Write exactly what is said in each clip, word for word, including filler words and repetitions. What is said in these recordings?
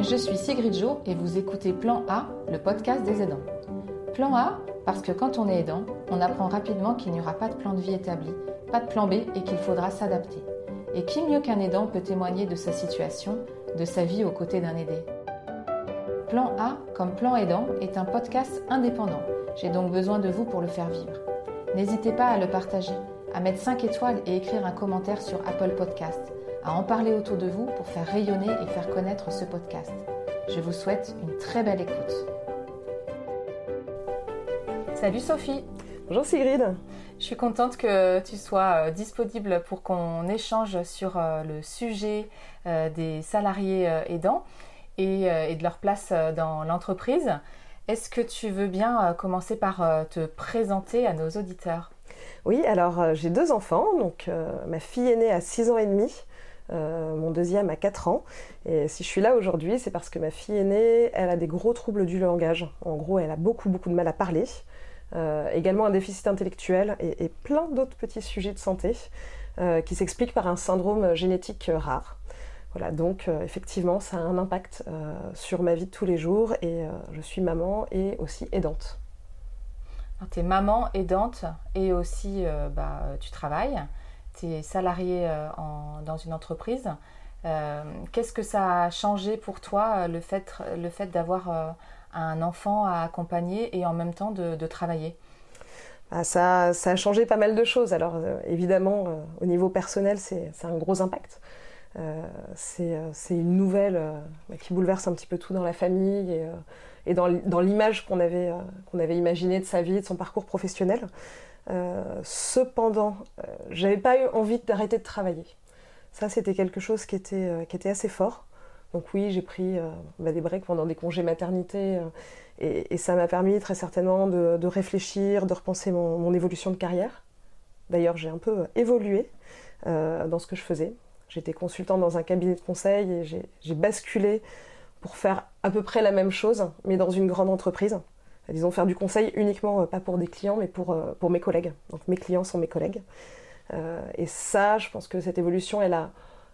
Je suis Sigrid Jo et vous écoutez Plan A, le podcast des aidants. Plan A, parce que quand on est aidant, on apprend rapidement qu'il n'y aura pas de plan de vie établi, pas de plan B et qu'il faudra s'adapter. Et qui mieux qu'un aidant peut témoigner de sa situation, de sa vie aux côtés d'un aidé ? Plan A, comme Plan Aidant, est un podcast indépendant. J'ai donc besoin de vous pour le faire vivre. N'hésitez pas à le partager, à mettre cinq étoiles et écrire un commentaire sur Apple Podcasts, à en parler autour de vous pour faire rayonner et faire connaître ce podcast. Je vous souhaite une très belle écoute. Salut Sophie. Bonjour Sigrid. Je suis contente que tu sois disponible pour qu'on échange sur le sujet des salariés aidants et de leur place dans l'entreprise. Est-ce que tu veux bien commencer par te présenter à nos auditeurs ? Oui, alors euh, j'ai deux enfants, donc euh, ma fille aînée a six ans et demi, euh, mon deuxième a quatre ans, et si je suis là aujourd'hui, c'est parce que ma fille aînée, elle a des gros troubles du langage. En gros, elle a beaucoup beaucoup de mal à parler, euh, également un déficit intellectuel et, et plein d'autres petits sujets de santé euh, qui s'expliquent par un syndrome génétique euh, rare. Voilà, donc euh, effectivement, ça a un impact euh, sur ma vie de tous les jours, et euh, je suis maman et aussi aidante. Alors, t'es maman aidante et aussi euh, bah, tu travailles, t'es salariée euh, en, dans une entreprise. Euh, qu'est-ce que ça a changé pour toi, le fait, le fait d'avoir euh, un enfant à accompagner et en même temps de, de travailler ? Ah, ça, ça a changé pas mal de choses. Alors euh, évidemment, euh, au niveau personnel, c'est, c'est un gros impact. Euh, c'est, euh, c'est une nouvelle euh, qui bouleverse un petit peu tout dans la famille et, euh, et dans, dans l'image qu'on avait, euh, qu'on avait imaginée de sa vie, de son parcours professionnel. Euh, cependant, euh, j'avais pas eu envie d'arrêter de travailler. Ça, c'était quelque chose qui était, euh, qui était assez fort. Donc oui, j'ai pris euh, bah, des breaks pendant des congés maternité euh, et, et ça m'a permis très certainement de, de réfléchir, de repenser mon, mon évolution de carrière. D'ailleurs, j'ai un peu euh, évolué euh, dans ce que je faisais. J'étais consultante dans un cabinet de conseil et j'ai, j'ai basculé pour faire à peu près la même chose, mais dans une grande entreprise. Disons faire du conseil uniquement, pas pour des clients, mais pour, pour mes collègues. Donc mes clients sont mes collègues. Euh, et ça, je pense que cette évolution, elle, a,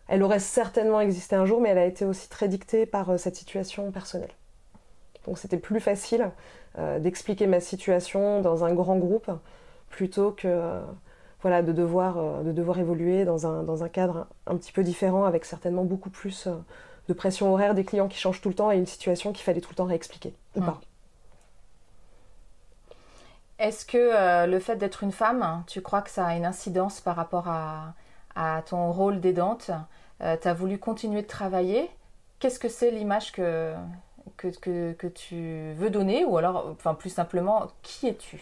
elle aurait certainement existé un jour, mais elle a été aussi très dictée par cette situation personnelle. Donc c'était plus facile euh, d'expliquer ma situation dans un grand groupe plutôt que... Euh, Voilà, de devoir, de devoir évoluer dans un, dans un cadre un petit peu différent, avec certainement beaucoup plus de pression horaire, des clients qui changent tout le temps et une situation qu'il fallait tout le temps réexpliquer, ou pas. Est-ce que euh, le fait d'être une femme, tu crois que ça a une incidence par rapport à, à ton rôle d'aidante ? euh, Tu as voulu continuer de travailler. Qu'est-ce que c'est l'image que, que, que, que tu veux donner ? Ou alors, enfin, plus simplement, qui es-tu ?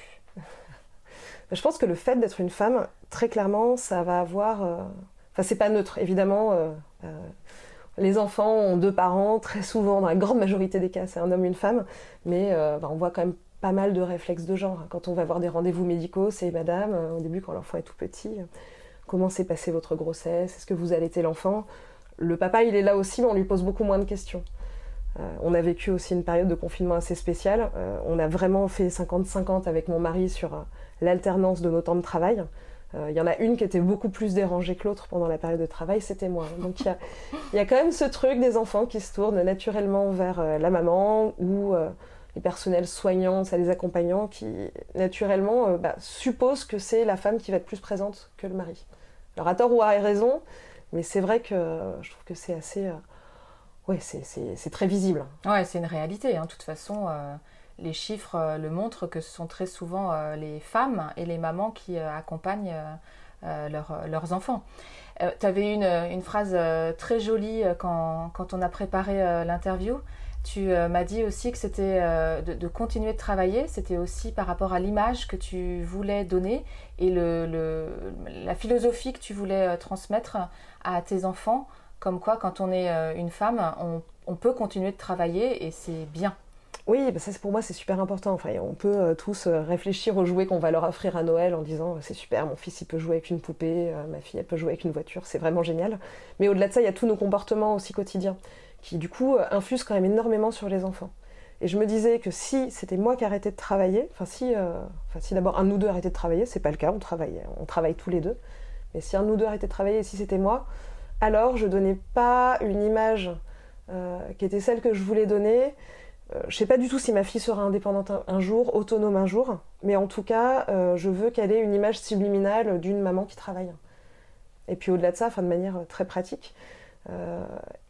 Je pense que le fait d'être une femme, très clairement, ça va avoir... Euh... Enfin, c'est pas neutre, évidemment. Euh, euh, les enfants ont deux parents, très souvent, dans la grande majorité des cas, c'est un homme et une femme. Mais euh, bah, on voit quand même pas mal de réflexes de genre. Quand on va avoir des rendez-vous médicaux, c'est « Madame, euh, au début, quand l'enfant est tout petit, euh, comment s'est passée votre grossesse ? Est-ce que vous allaitez l'enfant ?» Le papa, il est là aussi, mais on lui pose beaucoup moins de questions. Euh, on a vécu aussi une période de confinement assez spéciale. Euh, on a vraiment fait cinquante-cinquante avec mon mari sur... Euh, l'alternance de nos temps de travail. Il euh, y en a une qui était beaucoup plus dérangée que l'autre pendant la période de travail, c'était moi. Donc il y, y a quand même ce truc des enfants qui se tournent naturellement vers euh, la maman ou euh, les personnels soignants, ça les accompagnants, qui naturellement euh, bah, supposent que c'est la femme qui va être plus présente que le mari. Alors à tort ou à raison, mais c'est vrai que euh, je trouve que c'est assez... Euh, ouais, c'est, c'est, c'est très visible. Ouais, c'est une réalité, hein, de toute façon... Euh... Les chiffres le montrent que ce sont très souvent euh, les femmes et les mamans qui euh, accompagnent euh, euh, leur, leurs enfants. Euh, tu avais une, une phrase euh, très jolie euh, quand, quand on a préparé euh, l'interview. Tu euh, m'as dit aussi que c'était euh, de, de continuer de travailler. C'était aussi par rapport à l'image que tu voulais donner et le, le, la philosophie que tu voulais euh, transmettre à tes enfants. Comme quoi, quand on est euh, une femme, on, on peut continuer de travailler et c'est bien. Oui, ben ça, pour moi, c'est super important. Enfin, on peut euh, tous euh, réfléchir aux jouets qu'on va leur offrir à Noël en disant « C'est super, mon fils, il peut jouer avec une poupée, euh, ma fille, elle peut jouer avec une voiture, c'est vraiment génial. » Mais au-delà de ça, il y a tous nos comportements aussi quotidiens qui, du coup, euh, infusent quand même énormément sur les enfants. Et je me disais que si c'était moi qui arrêtais de travailler, enfin si, euh, si d'abord un de nous deux arrêtait de travailler, c'est pas le cas, on travaille, on travaille tous les deux, mais si un de nous deux arrêtait de travailler et si c'était moi, alors je donnais pas une image... euh, qui était celle que je voulais donner. Euh, je ne sais pas du tout si ma fille sera indépendante un, un jour, autonome un jour, mais en tout cas, euh, je veux qu'elle ait une image subliminale d'une maman qui travaille. Et puis au-delà de ça, enfin, de manière très pratique, euh,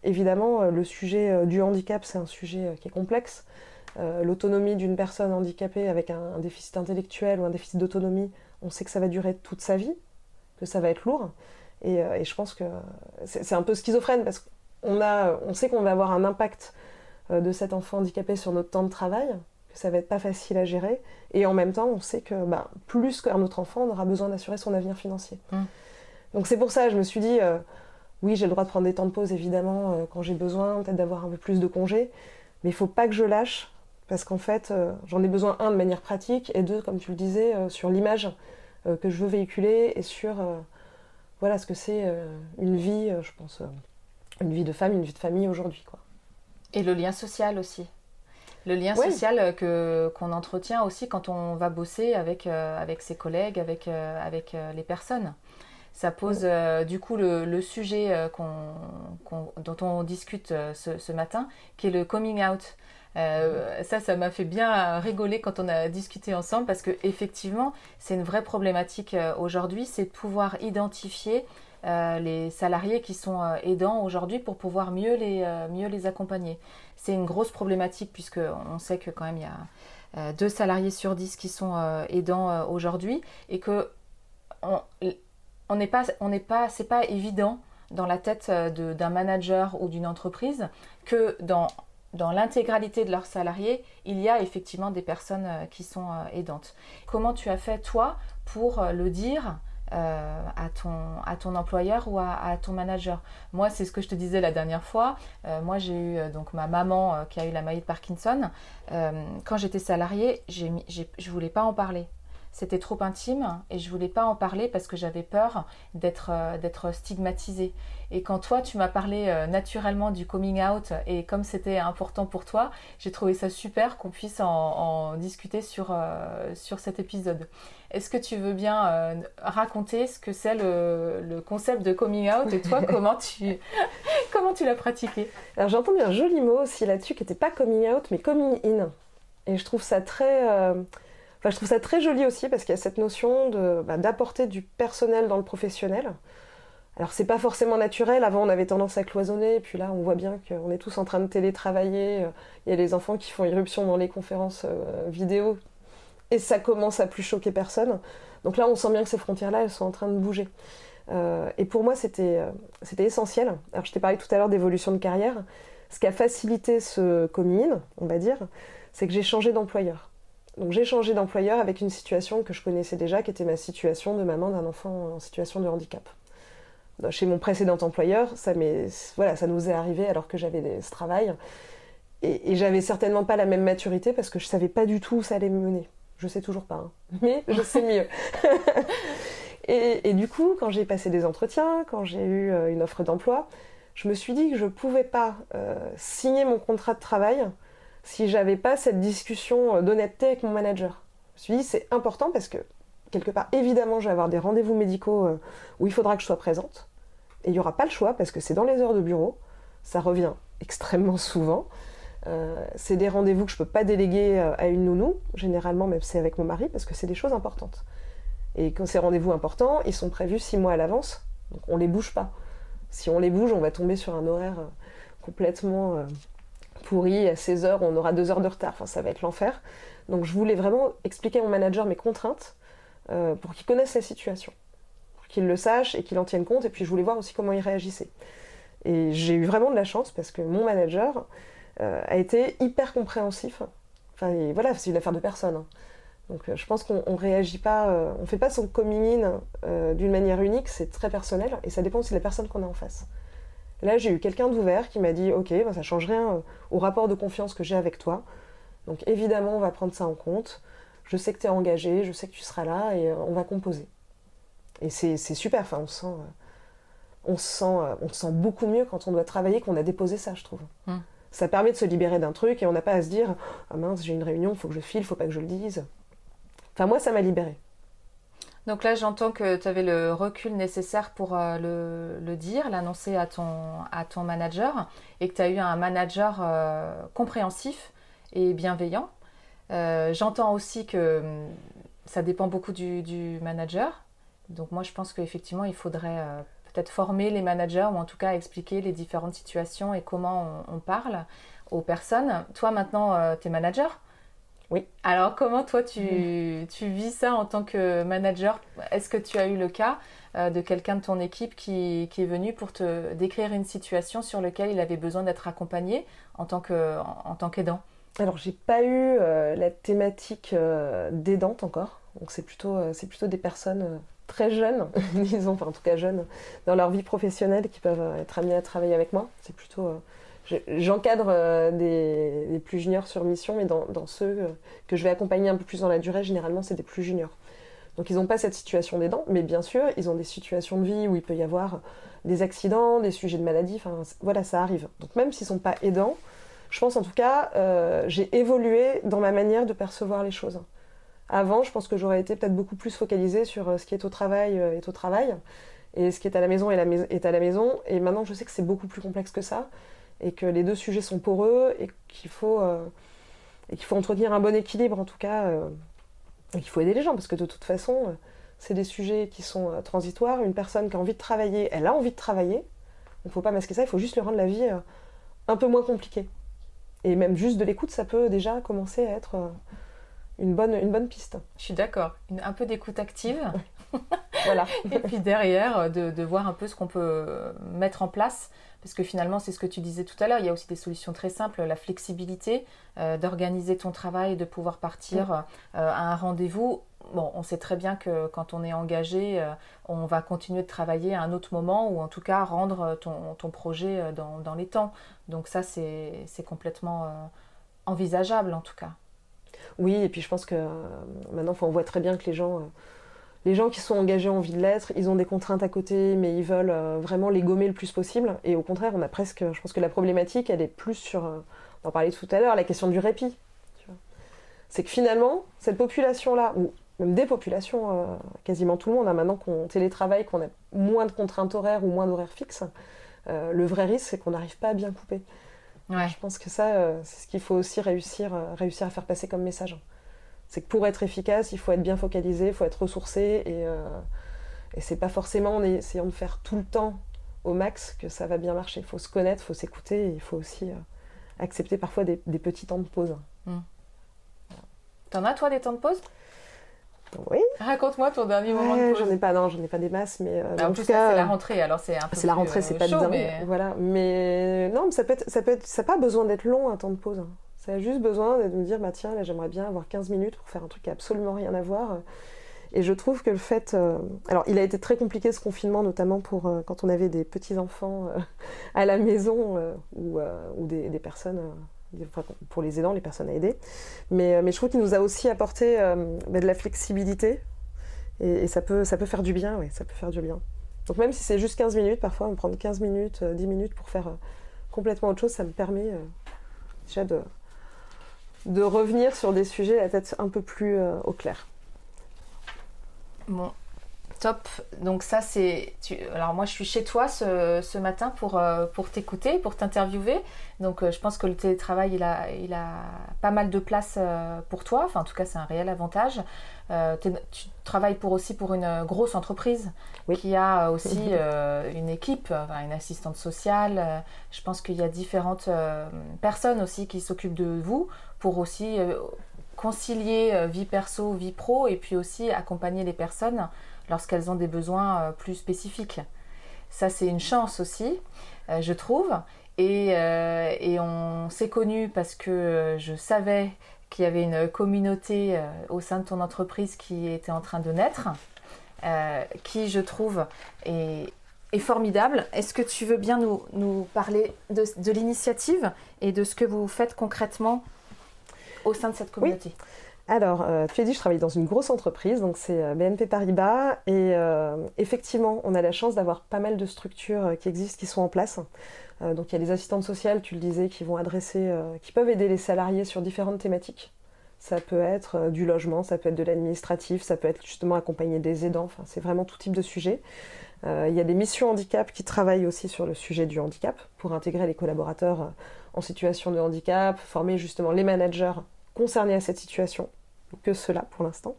évidemment, le sujet du handicap, c'est un sujet qui est complexe. Euh, l'autonomie d'une personne handicapée avec un, un déficit intellectuel ou un déficit d'autonomie, on sait que ça va durer toute sa vie, que ça va être lourd. Et, et je pense que c'est, c'est un peu schizophrène parce qu'on a, on sait qu'on va avoir un impact de cet enfant handicapé sur notre temps de travail, que ça va être pas facile à gérer. Et en même temps, on sait que bah, plus qu'un autre enfant, on aura besoin d'assurer son avenir financier. Mmh. Donc c'est pour ça, je me suis dit, euh, oui, j'ai le droit de prendre des temps de pause, évidemment, euh, quand j'ai besoin, peut-être d'avoir un peu plus de congés. Mais il ne faut pas que je lâche, parce qu'en fait, euh, j'en ai besoin, un, de manière pratique, et deux, comme tu le disais, euh, sur l'image euh, que je veux véhiculer, et sur euh, voilà, ce que c'est euh, une vie, euh, je pense, euh, une vie de femme, une vie de famille aujourd'hui, quoi. Et le lien social aussi. Le lien oui. social que, qu'on entretient aussi quand on va bosser avec, euh, avec ses collègues, avec, euh, avec euh, les personnes. Ça pose euh, du coup le, le sujet euh, qu'on, qu'on, dont on discute euh, ce, ce matin, qui est le coming out. Euh, ça, ça m'a fait bien rigoler quand on a discuté ensemble, parce qu'effectivement, c'est une vraie problématique euh, aujourd'hui, c'est de pouvoir identifier euh, les salariés qui sont euh, aidants aujourd'hui pour pouvoir mieux les, euh, mieux les accompagner. C'est une grosse problématique, puisqu'on sait que quand même, il y a euh, deux salariés sur dix qui sont euh, aidants euh, aujourd'hui, et que... On, On n'est pas, on n'est pas, c'est pas évident dans la tête de, d'un manager ou d'une entreprise que dans, dans l'intégralité de leurs salariés, il y a effectivement des personnes qui sont aidantes. Comment tu as fait, toi, pour le dire euh, à, ton, à ton employeur ou à, à ton manager ? Moi, c'est ce que je te disais la dernière fois. Euh, moi, j'ai eu donc, ma maman euh, qui a eu la maladie de Parkinson. Euh, quand j'étais salariée, j'ai, j'ai, je ne voulais pas en parler. C'était trop intime et je voulais pas en parler parce que j'avais peur d'être, euh, d'être stigmatisée. Et quand toi, tu m'as parlé euh, naturellement du coming out et comme c'était important pour toi, j'ai trouvé ça super qu'on puisse en, en discuter sur, euh, sur cet épisode. Est-ce que tu veux bien euh, raconter ce que c'est le, le concept de coming out et toi, comment tu, comment tu l'as pratiqué ? Alors, j'ai entendu un joli mot aussi là-dessus qui n'était pas coming out mais coming in. Et je trouve ça très... Euh... Enfin, je trouve ça très joli aussi parce qu'il y a cette notion de, bah, d'apporter du personnel dans le professionnel. Alors, c'est pas forcément naturel. Avant, on avait tendance à cloisonner. Et puis là, on voit bien qu'on est tous en train de télétravailler. Il y a les enfants qui font irruption dans les conférences euh, vidéo. Et ça commence à plus choquer personne. Donc là, on sent bien que ces frontières-là, elles sont en train de bouger. Euh, et pour moi, c'était, euh, c'était essentiel. Alors, je t'ai parlé tout à l'heure d'évolution de carrière. Ce qui a facilité ce coming in, on va dire, c'est que j'ai changé d'employeur. Donc j'ai changé d'employeur avec une situation que je connaissais déjà, qui était ma situation de maman d'un enfant en situation de handicap. Chez mon précédent employeur, ça, m'est, voilà, ça nous est arrivé alors que j'avais ce travail. Et, et j'avais certainement pas la même maturité parce que je savais pas du tout où ça allait me mener. Je sais toujours pas, hein, mais je sais mieux. et, et du coup, quand j'ai passé des entretiens, quand j'ai eu une offre d'emploi, je me suis dit que je pouvais pas euh, signer mon contrat de travail si j'avais pas cette discussion d'honnêteté avec mon manager. Je me suis dit, c'est important parce que, quelque part, évidemment, je vais avoir des rendez-vous médicaux où il faudra que je sois présente. Et il n'y aura pas le choix parce que c'est dans les heures de bureau. Ça revient extrêmement souvent. Euh, c'est des rendez-vous que je ne peux pas déléguer à une nounou. Généralement, même c'est avec mon mari parce que c'est des choses importantes. Et quand ces rendez-vous importants, ils sont prévus six mois à l'avance. Donc, on ne les bouge pas. Si on les bouge, on va tomber sur un horaire complètement... Euh, pourri, à seize heures, on aura deux heures de retard, enfin, ça va être l'enfer. Donc je voulais vraiment expliquer à mon manager mes contraintes euh, pour qu'il connaisse la situation, pour qu'il le sache et qu'il en tienne compte, et puis je voulais voir aussi comment il réagissait. Et j'ai eu vraiment de la chance parce que mon manager euh, a été hyper compréhensif. Enfin voilà, c'est une affaire de personne, hein. Donc euh, je pense qu'on ne réagit pas, euh, on ne fait pas son coming in euh, d'une manière unique, c'est très personnel et ça dépend aussi de la personne qu'on a en face. Là, j'ai eu quelqu'un d'ouvert qui m'a dit « Ok, ben, ça ne change rien au rapport de confiance que j'ai avec toi. Donc évidemment, on va prendre ça en compte. Je sais que tu es engagé, je sais que tu seras là et on va composer. » Et c'est, c'est super. Enfin, on se sent, on se sent, on se sent beaucoup mieux quand on doit travailler qu'on a déposé ça, je trouve. Mmh. Ça permet de se libérer d'un truc et on n'a pas à se dire « Ah mince, j'ai une réunion, il faut que je file, il ne faut pas que je le dise. » Enfin, moi, ça m'a libérée. Donc là, j'entends que tu avais le recul nécessaire pour euh, le, le dire, l'annoncer à ton, à ton manager, et que tu as eu un manager euh, compréhensif et bienveillant. Euh, j'entends aussi que ça dépend beaucoup du, du manager. Donc moi, je pense qu'effectivement, il faudrait euh, peut-être former les managers, ou en tout cas expliquer les différentes situations et comment on, on parle aux personnes. Toi, maintenant, euh, t'es manager ? Oui. Alors, comment toi, tu, mmh. tu vis ça en tant que manager ? Est-ce que tu as eu le cas euh, de quelqu'un de ton équipe qui, qui est venu pour te décrire une situation sur laquelle il avait besoin d'être accompagné en tant que, en, en tant qu'aidant ? Alors, j'ai pas eu euh, la thématique euh, d'aidante encore. Donc, c'est plutôt, euh, c'est plutôt des personnes euh, très jeunes, disons, enfin, en tout cas jeunes, dans leur vie professionnelle qui peuvent euh, être amenées à travailler avec moi. C'est plutôt... Euh, J'encadre des, des plus juniors sur mission, mais dans, dans ceux que je vais accompagner un peu plus dans la durée, généralement, c'est des plus juniors. Donc, ils n'ont pas cette situation d'aidant, mais bien sûr, ils ont des situations de vie où il peut y avoir des accidents, des sujets de maladie, enfin, voilà, ça arrive. Donc, même s'ils ne sont pas aidants, je pense en tout cas, euh, j'ai évolué dans ma manière de percevoir les choses. Avant, je pense que j'aurais été peut-être beaucoup plus focalisée sur ce qui est au travail est au travail, et ce qui est à la maison est, la mais- est à la maison, et maintenant, je sais que c'est beaucoup plus complexe que ça, et que les deux sujets sont poreux, et qu'il faut, euh, et qu'il faut entretenir un bon équilibre, en tout cas, euh, et qu'il faut aider les gens, parce que de toute façon, euh, c'est des sujets qui sont euh, transitoires. Une personne qui a envie de travailler, elle a envie de travailler, il ne faut pas masquer ça, il faut juste lui rendre la vie euh, un peu moins compliquée. Et même juste de l'écoute, ça peut déjà commencer à être euh, une, bonne, une bonne piste. Je suis d'accord, une, un peu d'écoute active. Voilà. Et puis derrière, de, de voir un peu ce qu'on peut mettre en place, parce que finalement, c'est ce que tu disais tout à l'heure, il y a aussi des solutions très simples, la flexibilité, euh, d'organiser ton travail, de pouvoir partir euh, à un rendez-vous. Bon, on sait très bien que quand on est engagé, euh, on va continuer de travailler à un autre moment, ou en tout cas rendre ton, ton projet dans, dans les temps. Donc ça, c'est, c'est complètement euh, envisageable en tout cas. Oui, et puis je pense que euh, maintenant, on voit très bien que les gens... Euh... Les gens qui sont engagés ont envie de l'être, ils ont des contraintes à côté, mais ils veulent euh, vraiment les gommer le plus possible. Et au contraire, on a presque, je pense que la problématique, elle est plus sur, euh, on en parlait tout à l'heure, la question du répit. Tu vois. C'est que finalement, cette population-là, ou même des populations, euh, quasiment tout le monde, hein, maintenant qu'on télétravaille, qu'on a moins de contraintes horaires ou moins d'horaires fixes, euh, le vrai risque, c'est qu'on n'arrive pas à bien couper. Ouais. Je pense que ça, euh, c'est ce qu'il faut aussi réussir, euh, réussir à faire passer comme message. C'est que pour être efficace, il faut être bien focalisé, il faut être ressourcé, et, euh, et c'est pas forcément en essayant de faire tout le temps au max que ça va bien marcher. Il faut se connaître, il faut s'écouter, et il faut aussi euh, accepter parfois des, des petits temps de pause. Mmh. Voilà. T'en as toi des temps de pause ? Oui. Raconte-moi ton dernier ouais, moment de pause. J'en ai pas, non, j'en ai pas des masses, mais euh, bah, en tout cas, c'est la rentrée, alors c'est un peu. C'est la rentrée, c'est euh, pas chaud, de dingue, mais... voilà. Mais non, mais ça peut être, ça peut être, ça n'a pas besoin d'être long un temps de pause. Hein. Ça a juste besoin de me dire, bah tiens, là j'aimerais bien avoir quinze minutes pour faire un truc qui n'a absolument rien à voir. Et je trouve que le fait... Euh... Alors, il a été très compliqué ce confinement, notamment pour euh, quand on avait des petits-enfants euh, à la maison, euh, ou, euh, ou des, des personnes... Euh, des... Enfin, pour les aidants, les personnes à aider. Mais, euh, mais je trouve qu'il nous a aussi apporté euh, bah, de la flexibilité. Et, et ça peut, ça peut faire du bien, oui, ça peut faire du bien. Donc même si c'est juste quinze minutes, parfois, on prend quinze minutes, euh, dix minutes pour faire euh, complètement autre chose, ça me permet euh, déjà de... de revenir sur des sujets à la tête un peu plus euh, au clair. Bon, top. Donc ça, c'est... Tu... Alors moi, je suis chez toi ce, ce matin pour, euh, pour t'écouter, pour t'interviewer. Donc euh, je pense que le télétravail, il a, il a pas mal de place euh, pour toi. Enfin, en tout cas, c'est un réel avantage. Euh, tu travailles pour aussi pour une grosse entreprise, oui, qui a aussi euh, une équipe, enfin, une assistante sociale. Je pense qu'il y a différentes euh, personnes aussi qui s'occupent de vous, pour aussi euh, concilier euh, vie perso, vie pro, et puis aussi accompagner les personnes lorsqu'elles ont des besoins euh, plus spécifiques. Ça, c'est une chance aussi, euh, je trouve. Et, euh, et on s'est connus parce que je savais qu'il y avait une communauté euh, au sein de ton entreprise qui était en train de naître, euh, qui, je trouve, est... est formidable. Est-ce que tu veux bien nous, nous parler de, de l'initiative et de ce que vous faites concrètement au sein de cette communauté ? Oui. Alors, euh, tu as dit, je travaille dans une grosse entreprise, donc c'est B N P Paribas, et euh, effectivement, on a la chance d'avoir pas mal de structures qui existent, qui sont en place. Euh, donc, il y a les assistantes sociales, tu le disais, qui vont adresser, euh, qui peuvent aider les salariés sur différentes thématiques. ça peut être du logement, ça peut être de l'administratif, ça peut être justement accompagner des aidants, enfin, c'est vraiment tout type de sujet. Euh, il y a des missions handicap qui travaillent aussi sur le sujet du handicap pour intégrer les collaborateurs en situation de handicap, former justement les managers concernés à cette situation, que cela pour l'instant.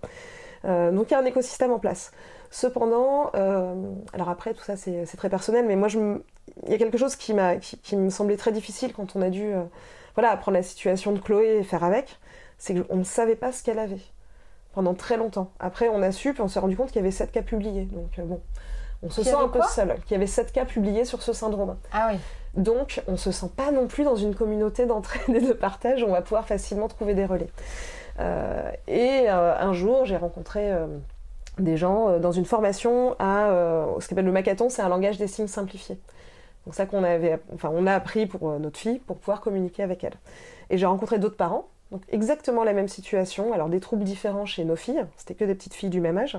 Euh, donc il y a un écosystème en place. Cependant, euh, alors après tout ça c'est, c'est très personnel, mais moi je me, il y a quelque chose qui, m'a, qui, qui me semblait très difficile quand on a dû euh, voilà, apprendre la situation de Chloé et faire avec, c'est qu'on ne savait pas ce qu'elle avait pendant très longtemps. Après on a su, puis on s'est rendu compte qu'il y avait sept cas publiés, donc euh, bon, on se sent un peu seul, qu'il y avait sept cas publiés sur ce syndrome. Ah oui. Donc on ne se sent pas non plus dans une communauté d'entraide et de partage où on va pouvoir facilement trouver des relais. Euh, et euh, un jour j'ai rencontré euh, des gens euh, dans une formation à euh, ce qu'on appelle le Makaton, c'est un langage des signes simplifié, donc ça qu'on avait, enfin on a appris pour euh, notre fille pour pouvoir communiquer avec elle. Et j'ai rencontré d'autres parents, donc exactement la même situation, alors des troubles différents chez nos filles, c'était que des petites filles du même âge,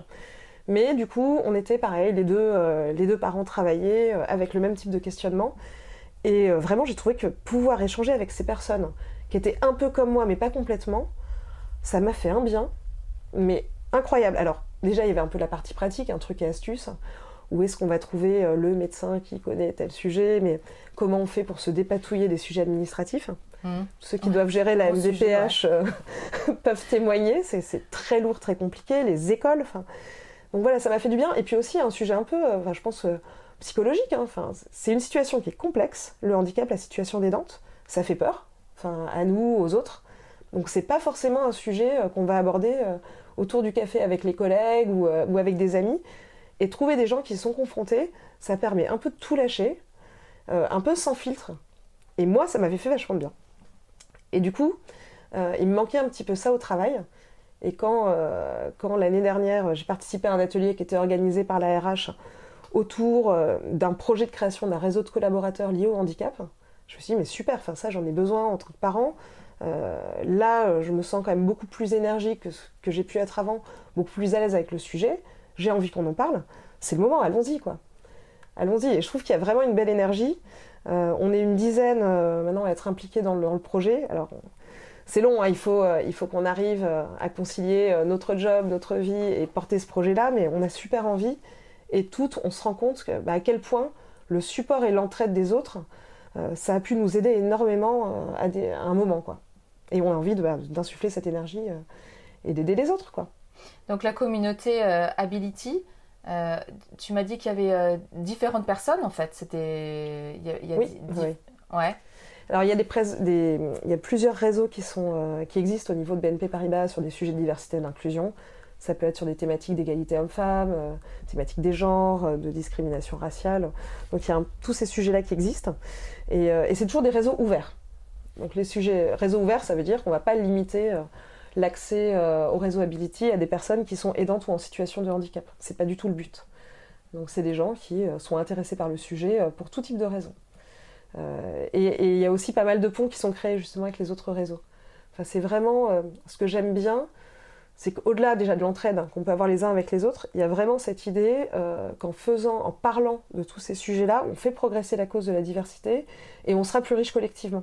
mais du coup on était pareil, les deux, euh, les deux parents travaillaient euh, avec le même type de questionnement, et euh, vraiment j'ai trouvé que pouvoir échanger avec ces personnes qui étaient un peu comme moi mais pas complètement, ça m'a fait un bien, mais incroyable. Alors, déjà, il y avait un peu la partie pratique, un truc et astuce. Où est-ce qu'on va trouver le médecin qui connaît tel sujet, mais comment on fait pour se dépatouiller des sujets administratifs ? Mmh. Ceux qui ouais. doivent gérer la M D P H euh, peuvent témoigner, c'est, c'est très lourd, très compliqué, les écoles. Fin. Donc voilà, ça m'a fait du bien. Et puis aussi, un sujet un peu, euh, je pense, euh, psychologique. Hein, c'est une situation qui est complexe, le handicap, la situation d'aidante. Ça fait peur, à nous, aux autres. Donc c'est pas forcément un sujet euh, qu'on va aborder euh, autour du café avec les collègues ou, euh, ou avec des amis. Et trouver des gens qui sont confrontés, ça permet un peu de tout lâcher, euh, un peu sans filtre. Et moi, ça m'avait fait vachement bien. Et du coup, euh, il me manquait un petit peu ça au travail. Et quand, euh, quand l'année dernière, j'ai participé à un atelier qui était organisé par la R H autour euh, d'un projet de création d'un réseau de collaborateurs liés au handicap, je me suis dit, mais super, ça j'en ai besoin en tant que parent. Euh, là, je me sens quand même beaucoup plus énergique que ce que j'ai pu être avant, beaucoup plus à l'aise avec le sujet. J'ai envie qu'on en parle. C'est le moment, allons-y, quoi. Allons-y. Et je trouve qu'il y a vraiment une belle énergie. Euh, on est une dizaine euh, maintenant à être impliqués dans le, dans le projet. Alors, c'est long, hein, il faut, euh, il faut qu'on arrive euh, à concilier euh, notre job, notre vie et porter ce projet-là, mais on a super envie. Et toutes, on se rend compte que, bah, à quel point le support et l'entraide des autres, euh, ça a pu nous aider énormément euh, à, des, à un moment, quoi. Et on a envie de, bah, d'insuffler cette énergie euh, et d'aider les autres, quoi. Donc la communauté euh, Ability, euh, tu m'as dit qu'il y avait euh, différentes personnes en fait. C'était il y a, il y a oui, di- oui. Ouais. Alors il y a des, prés- des il y a plusieurs réseaux qui sont euh, qui existent au niveau de B N P Paribas sur des sujets de diversité et d'inclusion. Ça peut être sur des thématiques d'égalité homme-femme, euh, thématiques des genres, euh, de discrimination raciale. Donc il y a un, tous ces sujets-là qui existent et, euh, et c'est toujours des réseaux ouverts. Donc les sujets réseaux ouverts, ça veut dire qu'on ne va pas limiter euh, l'accès euh, au réseau Ability à des personnes qui sont aidantes ou en situation de handicap. C'est pas du tout le but. Donc c'est des gens qui euh, sont intéressés par le sujet euh, pour tout type de raisons. Euh, et il y a aussi pas mal de ponts qui sont créés justement avec les autres réseaux. Enfin, c'est vraiment euh, ce que j'aime bien, c'est qu'au-delà déjà de l'entraide hein, qu'on peut avoir les uns avec les autres, il y a vraiment cette idée euh, qu'en faisant, en parlant de tous ces sujets-là, on fait progresser la cause de la diversité et on sera plus riche collectivement.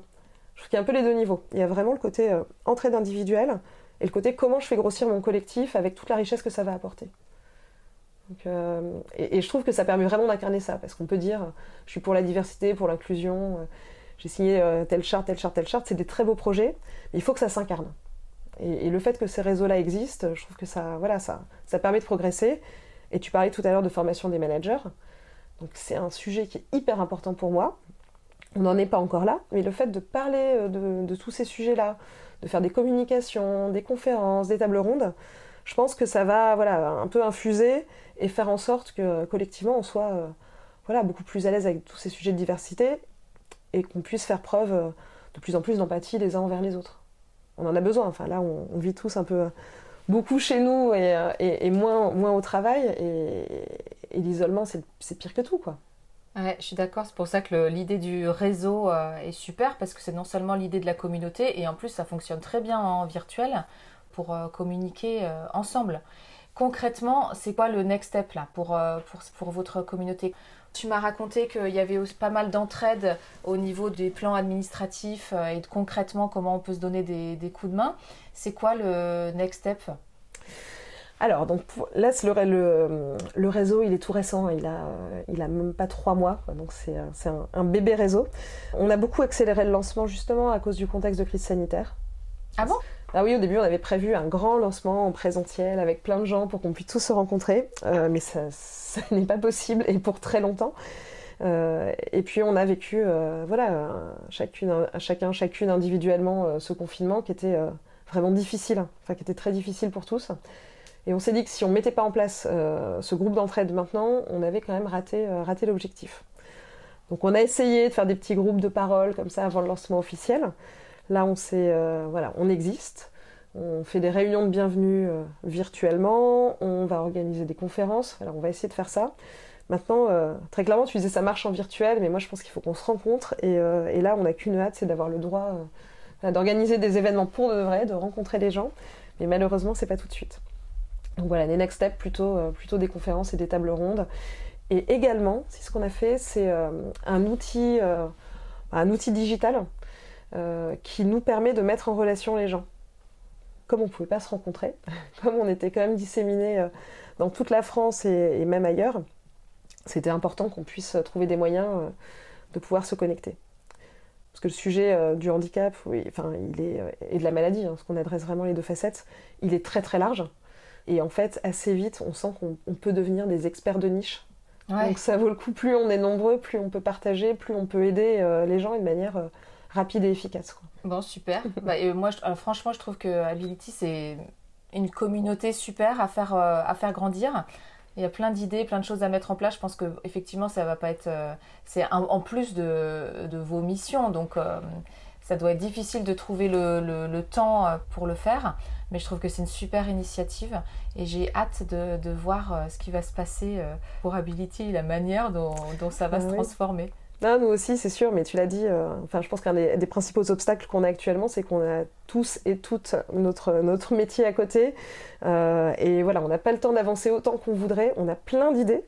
Je trouve qu'il y a un peu les deux niveaux. Il y a vraiment le côté euh, entraide individuelle et le côté comment je fais grossir mon collectif avec toute la richesse que ça va apporter. Donc, euh, et, et je trouve que ça permet vraiment d'incarner ça, parce qu'on peut dire je suis pour la diversité, pour l'inclusion, euh, j'ai signé euh, telle charte, telle charte, telle charte, c'est des très beaux projets, mais il faut que ça s'incarne. Et, et le fait que ces réseaux-là existent, je trouve que ça, voilà, ça, ça permet de progresser. Et tu parlais tout à l'heure de formation des managers, donc c'est un sujet qui est hyper important pour moi. On n'en est pas encore là, mais le fait de parler de, de tous ces sujets-là, de faire des communications, des conférences, des tables rondes, je pense que ça va voilà, un peu infuser et faire en sorte que collectivement on soit euh, voilà, beaucoup plus à l'aise avec tous ces sujets de diversité et qu'on puisse faire preuve euh, de plus en plus d'empathie les uns envers les autres. On en a besoin, enfin là on, on vit tous un peu euh, beaucoup chez nous et, euh, et, et moins, moins au travail et, et l'isolement c'est, c'est pire que tout, quoi. Ouais, je suis d'accord, c'est pour ça que le, l'idée du réseau euh, est super, parce que c'est non seulement l'idée de la communauté, et en plus ça fonctionne très bien en virtuel pour euh, communiquer euh, ensemble. Concrètement, c'est quoi le next step là, pour, euh, pour, pour votre communauté ? Tu m'as raconté qu'il y avait pas mal d'entraide au niveau des plans administratifs et de concrètement comment on peut se donner des, des coups de main. C'est quoi le next step ? Alors, donc, là, le, le, le réseau, il est tout récent. Il a, il a même pas trois mois. Donc, c'est, c'est un, un bébé réseau. On a beaucoup accéléré le lancement, justement, à cause du contexte de crise sanitaire. Ah bon ? Ah oui, au début, on avait prévu un grand lancement en présentiel avec plein de gens pour qu'on puisse tous se rencontrer. Euh, mais ça, ça n'est pas possible et pour très longtemps. Euh, et puis, on a vécu, euh, voilà, chacune, chacun, chacune individuellement, euh, ce confinement qui était euh, vraiment difficile. Hein, enfin, qui était très difficile pour tous. Et on s'est dit que si on ne mettait pas en place euh, ce groupe d'entraide maintenant, on avait quand même raté, euh, raté l'objectif. Donc on a essayé de faire des petits groupes de parole comme ça avant le lancement officiel. Là, on, s'est, euh, voilà, on existe. On fait des réunions de bienvenue euh, virtuellement. On va organiser des conférences. Alors on va essayer de faire ça. Maintenant, euh, très clairement, tu disais ça marche en virtuel, mais moi je pense qu'il faut qu'on se rencontre. Et, euh, et là, on n'a qu'une hâte, c'est d'avoir le droit euh, d'organiser des événements pour de vrai, de rencontrer des gens. Mais malheureusement, c'est pas tout de suite. Donc voilà, les next steps, plutôt, euh, plutôt des conférences et des tables rondes. Et également, c'est ce qu'on a fait, c'est euh, un, outil, euh, un outil digital euh, qui nous permet de mettre en relation les gens. Comme on ne pouvait pas se rencontrer, comme on était quand même disséminés euh, dans toute la France et, et même ailleurs, c'était important qu'on puisse trouver des moyens euh, de pouvoir se connecter. Parce que le sujet euh, du handicap oui, enfin, il est, euh, et de la maladie, hein, parce qu'on adresse vraiment les deux facettes, il est très très large. Et en fait, assez vite, on sent qu'on on peut devenir des experts de niche. Ouais. Donc ça vaut le coup, plus on est nombreux, plus on peut partager, plus on peut aider euh, les gens de manière euh, rapide et efficace. Quoi. Bon, super. bah, et moi, je, euh, franchement, je trouve que Ability, c'est une communauté super à faire, euh, à faire grandir. Il y a plein d'idées, plein de choses à mettre en place. Je pense qu'effectivement, ça va pas être... Euh, c'est un, en plus de, de vos missions, donc... Euh, Ça doit être difficile de trouver le, le, le temps pour le faire, mais je trouve que c'est une super initiative et j'ai hâte de, de voir ce qui va se passer pour Ability, la manière dont, dont ça va ah, se oui. transformer. Ah, nous aussi, c'est sûr, mais tu l'as dit, euh, enfin, je pense qu'un des, des principaux obstacles qu'on a actuellement, c'est qu'on a tous et toutes notre, notre métier à côté. Euh, et voilà, on n'a pas le temps d'avancer autant qu'on voudrait, on a plein d'idées,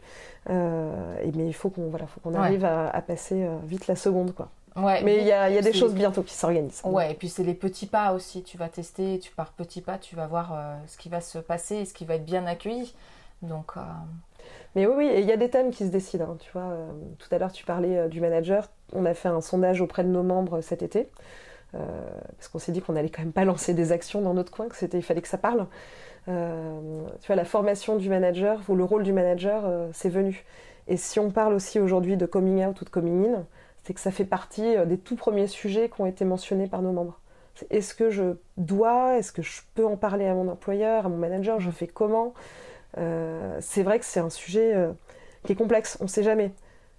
euh, et, mais il faut qu'on, voilà, faut qu'on arrive ouais. à, à passer euh, vite la seconde, quoi. Ouais, mais il y a, y a des choses bientôt qui s'organisent. Ouais, et puis c'est les petits pas aussi. Tu vas tester, tu pars petits pas, tu vas voir euh, ce qui va se passer et ce qui va être bien accueilli. Donc, euh... Mais oui, oui, et il y a des thèmes qui se décident. Hein, tu vois, euh, tout à l'heure, tu parlais euh, du manager. On a fait un sondage auprès de nos membres cet été. Euh, parce qu'on s'est dit qu'on n'allait quand même pas lancer des actions dans notre coin, qu'il fallait que ça parle. Euh, tu vois, la formation du manager ou le rôle du manager, euh, c'est venu. Et si on parle aussi aujourd'hui de coming out ou de coming in, c'est que ça fait partie des tout premiers sujets qui ont été mentionnés par nos membres. C'est est-ce que je dois, est-ce que je peux en parler à mon employeur, à mon manager, je fais comment euh, C'est vrai que c'est un sujet euh, qui est complexe, on ne sait jamais.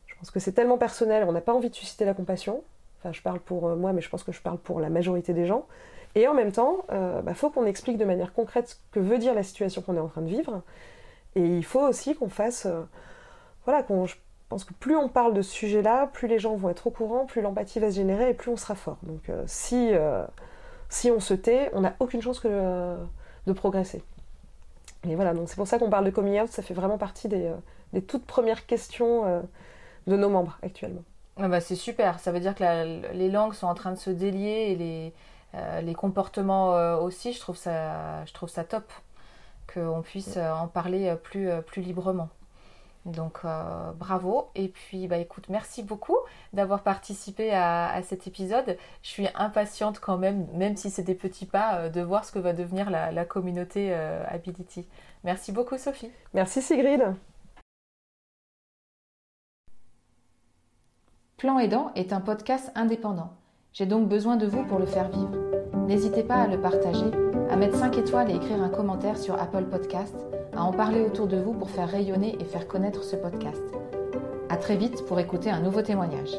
Je pense que c'est tellement personnel, on n'a pas envie de susciter la compassion. Enfin, je parle pour moi, mais je pense que je parle pour la majorité des gens. Et en même temps, il euh, bah, faut qu'on explique de manière concrète ce que veut dire la situation qu'on est en train de vivre. Et il faut aussi qu'on fasse... Euh, voilà, qu'on... Je, Je pense que plus on parle de ce sujet-là, plus les gens vont être au courant, plus l'empathie va se générer et plus on sera fort. Donc euh, si, euh, si on se tait, on n'a aucune chance que, euh, de progresser. Et voilà, donc c'est pour ça qu'on parle de coming out, ça fait vraiment partie des, euh, des toutes premières questions euh, de nos membres actuellement. Ah bah c'est super, ça veut dire que la, les langues sont en train de se délier et les, euh, les comportements euh, aussi, je trouve ça, je trouve ça top qu'on puisse euh, en parler euh, plus, euh, plus librement. Donc euh, bravo et puis bah écoute merci beaucoup d'avoir participé à, à cet épisode. Je suis impatiente quand même, même si c'est des petits pas, euh, de voir ce que va devenir la, la communauté euh, Ability. Merci beaucoup Sophie. Merci Sigrid. Plan Aidant est un podcast indépendant. J'ai donc besoin de vous pour le faire vivre. N'hésitez pas à le partager, à mettre cinq étoiles et écrire un commentaire sur Apple Podcasts, à en parler autour de vous pour faire rayonner et faire connaître ce podcast. À très vite pour écouter un nouveau témoignage.